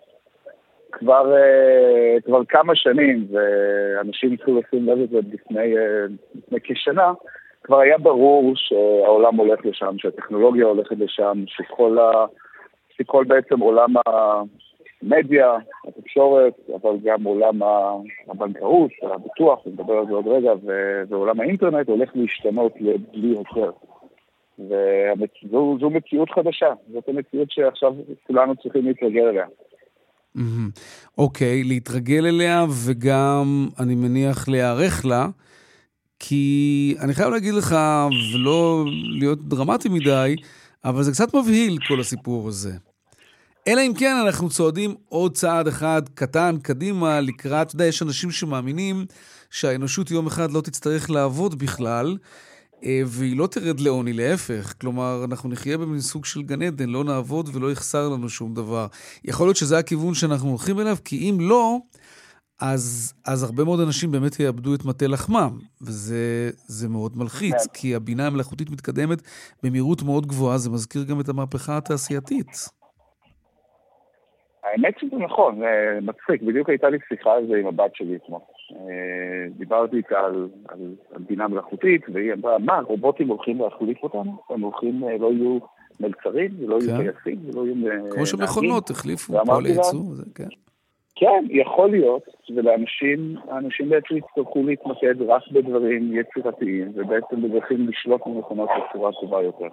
כבר כמה שנים, ואנשים יצאו לשים לב את זה לפני כשנה, כבר היה ברור שהעולם הולך לשם, שהטכנולוגיה הולכת לשם, שכל בעצם עולם ה... מדיה, התקשורת, אבל גם עולם הבנקאות, הביטוח, נדבר על זה עוד רגע, ועולם האינטרנט הולך להשתנות לבלי יותר. וזו מציאות חדשה, זאת המציאות שעכשיו כולנו צריכים להתרגל אליה. אוקיי, להתרגל אליה וגם, אני מניח, להיערך לה, כי אני חייב להגיד לך, ולא להיות דרמטי מדי, אבל זה קצת מבהיל כל הסיפור הזה. אלא אם כן אנחנו צועדים עוד צעד אחד קטן קדימה לקראת, אתה יודע, יש אנשים שמאמינים שהאנושות יום אחד לא תצטרך לעבוד בכלל, והיא לא תרד לעוני, להפך. כלומר, אנחנו נחיה במין סוג של גן עדן, לא נעבוד ולא יחסר לנו שום דבר. יכול להיות שזה הכיוון שאנחנו הולכים אליו, כי אם לא, אז, אז הרבה מאוד אנשים באמת יאבדו את מטה לחמם, וזה זה מאוד מלחיץ, כי הבינה המלאכותית מתקדמת במהירות מאוד גבוהה, זה מזכיר גם את המהפכה התעשייתית. האמת שזה נכון, זה מצחיק. בדיוק הייתה לי שיחה על זה עם הבת שלי אתמול. דיברתי איתה על, על, על בינה מלאכותית, והיא אמרה, מה, רובוטים הולכים להחליף אותנו? הם הולכים, לא יהיו מלצרים, לא יהיו טייסים, כן. לא יהיו נהגים. כמו שמכונות החליפו, פועל ייצור, זה כן. כן, יכול להיות, ולאנשים, האנשים בעצם יצטרכו להתמקד רק בדברים יצירתיים, ובעצם בדרכים לשלוט במכונות בצורה טובה יותר.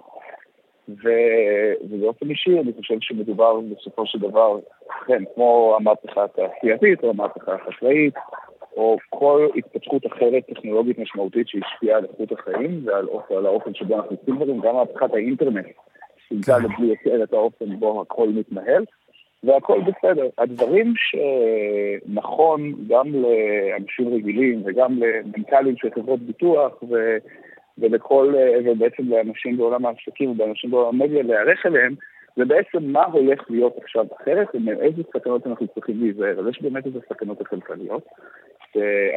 ובאופן אישי אני חושב שמדובר בסופו של דבר, כן, כמו המהפכה התעשייתית או המהפכה החקלאית או כל התפתחות אחרת טכנולוגית משמעותית שהשפיעה על איכות החיים ועל האופן שבו אנחנו עושים דברים, גם מהפכת האינטרנט שימצא לבלי יותר את האופן בו הכל מתנהל, והכל בסדר. הדברים שנכון גם לאנשים רגילים וגם למנכ"לים של חברות ביטוח ו... ולכל, ובעצם לאנשים בעולם העסקים ובאנשים בעולם המדיה, להיערך אליהם, ובעצם מה הולך להיות עכשיו אחרת, ומאיזה סכנות אנחנו צריכים להיזהר. אז יש באמת איזה סכנות הכלכליות.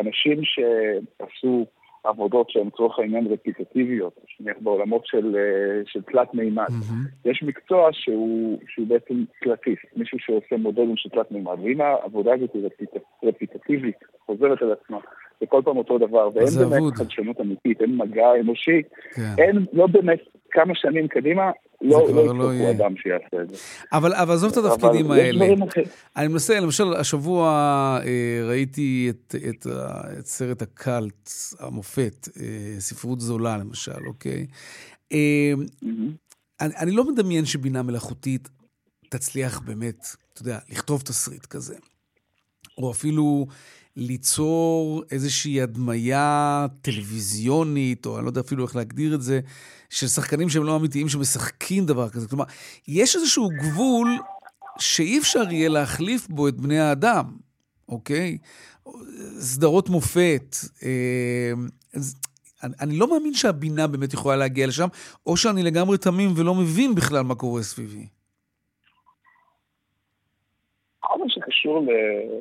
אנשים שעשו עבודות שהן צורך העניין רפיקטיביות, בעולמות של, של תלת מימד. Mm-hmm. יש מקצוע שהוא, שהוא בעצם תלתיסט, מישהו שעושה מודלים של תלת מימד, ואם העבודה הזאת היא רפיקטיבית, חוזרת על עצמה, וכל פעם אותו דבר, ואין באמת חדשנות אמיתית, אין מגע אנושי, כן. אין, לא באמת, כמה שנים קדימה, לא, לא יצטרכו לא אדם שיעשה את זה. אבל, אבל עזוב את התפקידים האלה. אני מנסה, למשל, השבוע אה, ראיתי את, את, את סרט הקלט, המופת, אה, ספרות זולה למשל, אוקיי? אה, mm-hmm. אני, אני לא מדמיין שבינה מלאכותית תצליח באמת, אתה יודע, לכתוב תסריט כזה. או אפילו... ליצור איזושהי הדמיה טלוויזיונית, או אני לא יודע אפילו איך להגדיר את זה, של שחקנים שהם לא אמיתיים, שמשחקים דבר כזה. כלומר, יש איזשהו גבול שאי אפשר יהיה להחליף בו את בני האדם, אוקיי? סדרות מופת. אני לא מאמין שהבינה באמת יכולה להגיע לשם, או שאני לגמרי תמים ולא מבין בכלל מה קורה סביבי. כל מה שקשור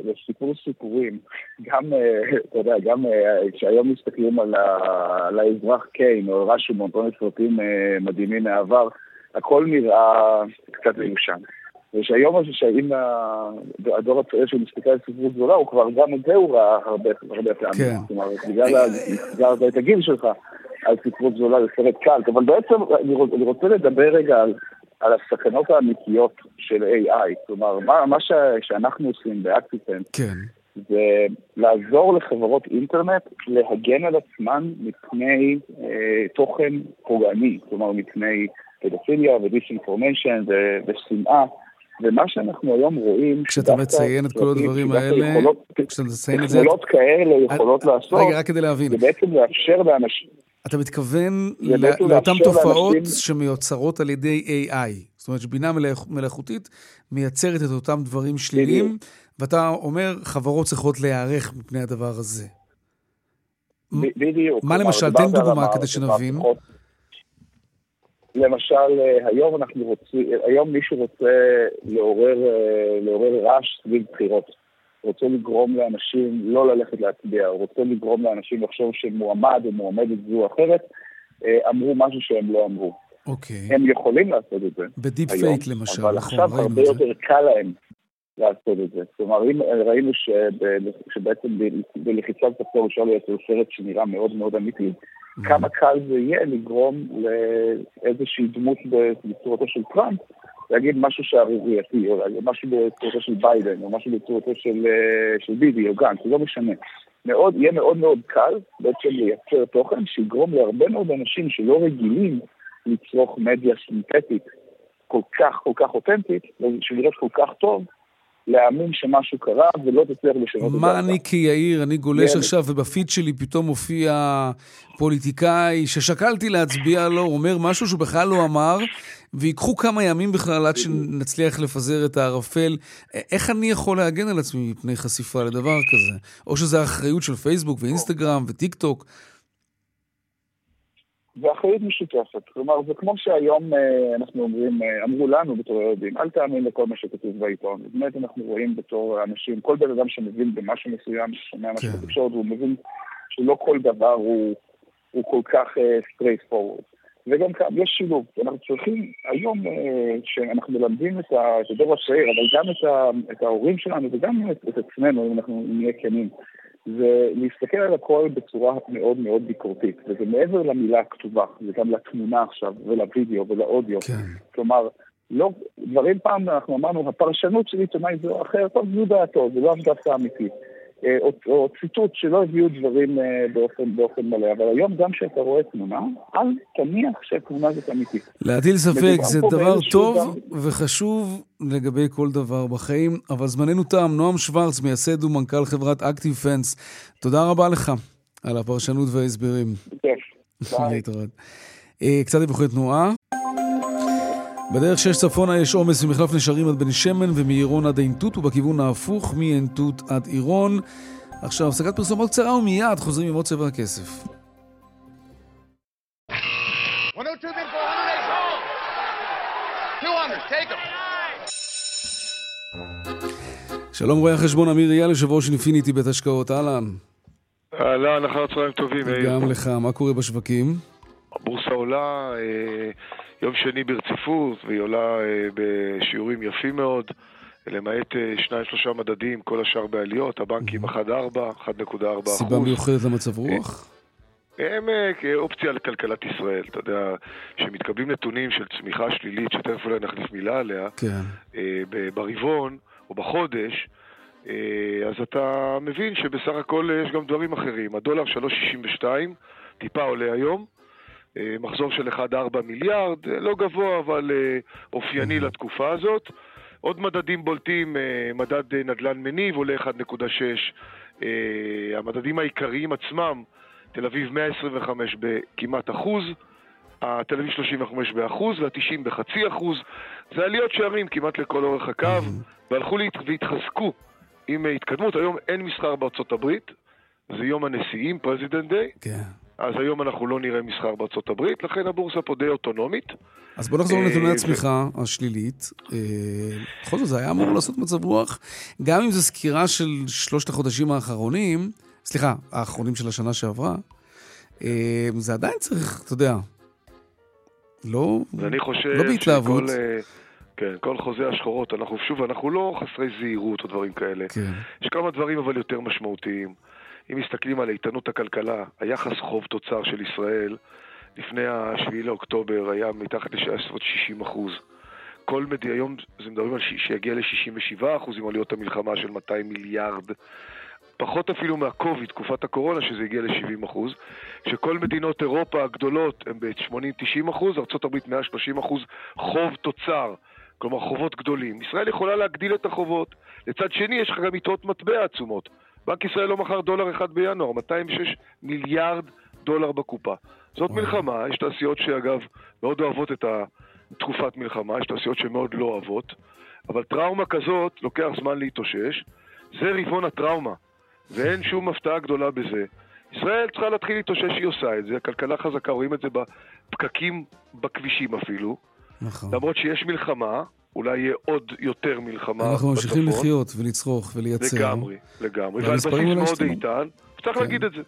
לסיפור סיפורים, גם, אתה יודע, גם כשהיום מסתכלים על האזרח קיין, או רשומון, או סרטים מדהימים מהעבר, הכל נראה קצת מיושן. ושהיום הזה שהאם הדור הצעיר שמסתכל על ספרות זולה, הוא כבר גם את זה הוא ראה הרבה פעמים. זאת אומרת, בגלל את הגיל שלך על ספרות זולה לסרט קל, אבל בעצם אני רוצה לדבר רגע על... על הסכנות האמיתיות של איי איי, כלומר, מה, מה ש, שאנחנו עושים באקטיפנס, כן. זה לעזור לחברות אינטרנט להגן על עצמן מפני אה, תוכן פוגעני, כלומר, מפני פדופיליה ודיסאינפורמיישן ושנאה, ומה שאנחנו היום רואים... כשאתה מציין את כל הדברים האלה, כשאתה מציין את זה... יכולות כאלה, יכולות לעשות... רגע, רק כדי להבין. זה בעצם לאפשר לאנשים... אתה מתכוון לאותן תופעות שמיוצרות על ידי איי איי. זאת אומרת, שבינה מלאכותית מייצרת את אותם דברים שליליים, ואתה אומר, חברות צריכות להיערך מפני הדבר הזה. מה למשל? תן דוגמה כדי שנבין. למשל, היום אנחנו רוצים, היום מישהו רוצה לעורר רעש סביב בחירות. רוצה לגרום לאנשים לא ללכת להצביע, רוצה לגרום לאנשים לחשוב שמועמד או מועמדת זו אחרת, אמרו משהו שהם לא אמרו. אוקיי. הם יכולים לעשות את זה. בדיפ פייק למשל. אבל עכשיו הרבה יותר קל להם לעשות את זה. זאת אומרת, ראינו שבעצם בלחיצת כפתור אפשר לייצר סרט שנראה מאוד מאוד אמיתי, כמה קל זה יהיה לגרום לאיזושהי דמות בצורתו של טראמפ, להגיד משהו שערורייתי, או משהו בצורתו של ביידן, או משהו בצורתו של, של ביבי, או גנץ, זה לא משנה. מאוד, יהיה מאוד מאוד קל בעצם לייצר תוכן שיגרום להרבה מאוד אנשים שלא רגילים לצרוך מדיה סינתטית כל כך, כל כך אותנטית, שנראית כל כך טוב, להאמין שמשהו קרה, ולא תצליח לשנות את זה. מה אני כיאיר, אני גולש עכשיו, ובפיד שלי פתאום הופיע פוליטיקאי, ששקלתי להצביע לו, הוא אומר משהו שהוא בכלל לא אמר, ויקחו כמה ימים בכלל עד שנצליח לפזר את הערפל. איך אני יכול להגן על עצמי מפני חשיפה לדבר כזה? או שזה האחריות של פייסבוק ואינסטגרם וטיק טוק? זה אחריות משותפת. כלומר, זה כמו שהיום אנחנו אומרים, אמרו לנו בתור יהודים, אל תאמין לכל מה שכתוב בעיתון. באמת אנחנו רואים בתור אנשים, כל בן אדם שמבין במשהו מסוים, ששומע משהו בתקשורת, הוא מבין שלא כל דבר הוא, הוא כל כך straight forward. וגם כאן, יש שילוב. אנחנו צריכים היום שאנחנו מלמדים את הדור הצעיר, אבל גם את, ה, את ההורים שלנו וגם את, את עצמנו, אם אנחנו נהיה כנים. זה להסתכל על הכל בצורה מאוד מאוד ביקורתית, וזה מעבר למילה הכתובה, זה גם לתמונה עכשיו, ולוידאו ולאודיו. כן. כלומר, לא, דברים פעם אנחנו אמרנו, הפרשנות של עיתונאי זה אחר, טוב, זו דעתו, זה לא המדעשה אמיתית. או, או ציטוט שלא הביאו דברים באופן, באופן מלא, אבל היום גם שאתה רואה תמונה, אל תניח שהתמונה זאת אמיתית. להטיל ספק, זה דבר טוב גם... וחשוב לגבי כל דבר בחיים, אבל זמננו תם. נועם שוורץ, מייסד ומנכ"ל חברת ActiveFence, תודה רבה לך על הפרשנות וההסברים. להתראות. קצת דיווחי תנועה. בדרך שש צפונה יש עומס ממחלף נשרים עד בן שמן ומעירון עד אינטוט, ובכיוון ההפוך מאינטוט עד עירון. עכשיו הפסקת פרסומות קצרה ומיד חוזרים עם עוד צבע הכסף. שלום, רואה חשבון אמיר יאלי, יושב ראש אינפיניטי בית השקעות. אהלן. אהלן, אחר צהריים טובים. גם לך, מה קורה בשווקים? הבורסה עולה יום שני ברציפות, והיא עולה בשיעורים יפים מאוד, למעט שניים שלושה מדדים, כל השאר בעליות, הבנקים אחת נקודה ארבע, אחת נקודה ארבע אחוז. סיבה מיוחדת למצב רוח? הם אופציה לכלכלת ישראל, אתה יודע, שמתקבלים נתונים של צמיחה שלילית, שתכף אולי נחליף מילה עליה, ברבעון או בחודש, אז אתה מבין שבסך הכל יש גם דברים אחרים. הדולר שלוש נקודה שישים ושתיים, טיפה עולה היום, מחזור של אחד נקודה ארבע מיליארד, לא גבוה אבל אופייני לתקופה הזאת. עוד מדדים בולטים, מדד נדל"ן מניב עולה אחד נקודה שש. המדדים העיקריים עצמם, תל אביב מאה עשרים וחמש בכמעט אחוז, תל אביב שלושים וחמש באחוז ו-תשעים בחצי אחוז. זה עליות שערים כמעט לכל אורך הקו, והלכו והתחזקו עם התקדמות. היום אין מסחר בארצות הברית, זה יום הנשיאים, פרזידנט דיי. כן. אז היום אנחנו לא נראה מסחר בארצות הברית, לכן הבורסה פה די אוטונומית. אז בוא נחזור לנתוני הצמיחה השלילית. בכל זאת, זה היה אמור לעשות מצב רוח, גם אם זו סקירה של שלושת החודשים האחרונים, סליחה, האחרונים של השנה שעברה, זה עדיין צריך, אתה יודע, לא בהתלהבות. כן, כל חוזה השחורות, אנחנו שוב, אנחנו לא חסרי זהירות או דברים כאלה. יש כמה דברים אבל יותר משמעותיים. אם מסתכלים על איתנות הכלכלה, היחס חוב תוצר של ישראל לפני השביעי לאוקטובר היה מתחת ל-שישים אחוז. כל מדינה, היום זה מדברים על ש... שיגיע ל-שישים ושבעה אחוז עם עליות המלחמה של מאתיים מיליארד. פחות אפילו מהקוביד, תקופת הקורונה, שזה הגיע ל-שבעים אחוז. שכל מדינות אירופה הגדולות הן ב-שמונים תשעים אחוז, ארצות הברית מאה שלושים אחוז חוב תוצר. כלומר חובות גדולים. ישראל יכולה להגדיל את החובות. לצד שני יש גם יתרות מטבע עצומות. בנק ישראל לא מכר דולר אחד בינואר, מאתיים ושש מיליארד דולר בקופה. זאת מלחמה, יש תעשיות שאגב מאוד אוהבות את תקופת מלחמה, יש תעשיות שמאוד לא אוהבות, אבל טראומה כזאת לוקח זמן להתאושש, זה רבעון הטראומה, ואין שום הפתעה גדולה בזה. ישראל צריכה להתחיל להתאושש, היא עושה את זה, הכלכלה חזקה, רואים את זה בפקקים בכבישים אפילו, למרות שיש מלחמה, אולי יהיה עוד יותר מלחמה. אנחנו ממשיכים לחיות ולצרוך ולייצר. לגמרי, לגמרי. ועל בסיס מאוד איתן, צריך להגיד את זה.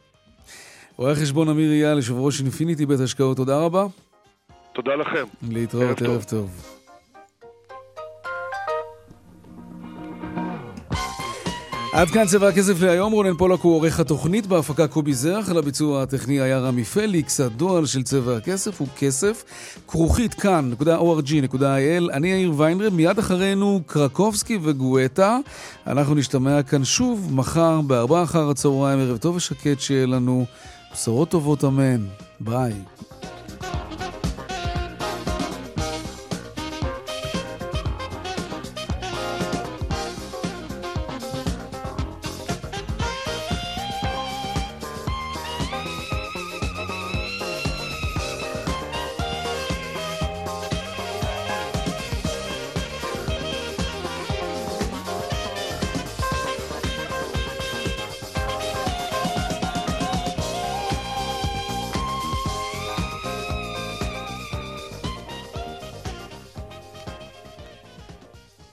רואה חשבון אמיר יאלי, יושב ראש אינפיניטי בית השקעות, תודה רבה. תודה לכם. להתראות, ערב טוב. עד כאן צבע הכסף להיום. רונן פולק הוא עורך התוכנית, בהפקה קובי זרח, על הביצוע הטכני היה רמי פליקס. הדואל של צבע הכסף הוא כסף כרוכית כאן נקודה או אר ג'י נקודה איי אל. אני יאיר ויינרב, מיד אחרינו קרקובסקי וגואטה. אנחנו נשתמע כאן שוב מחר בארבע אחר הצהריים. ערב טוב ושקט שיהיה לנו, בשורות טובות, אמן, ביי.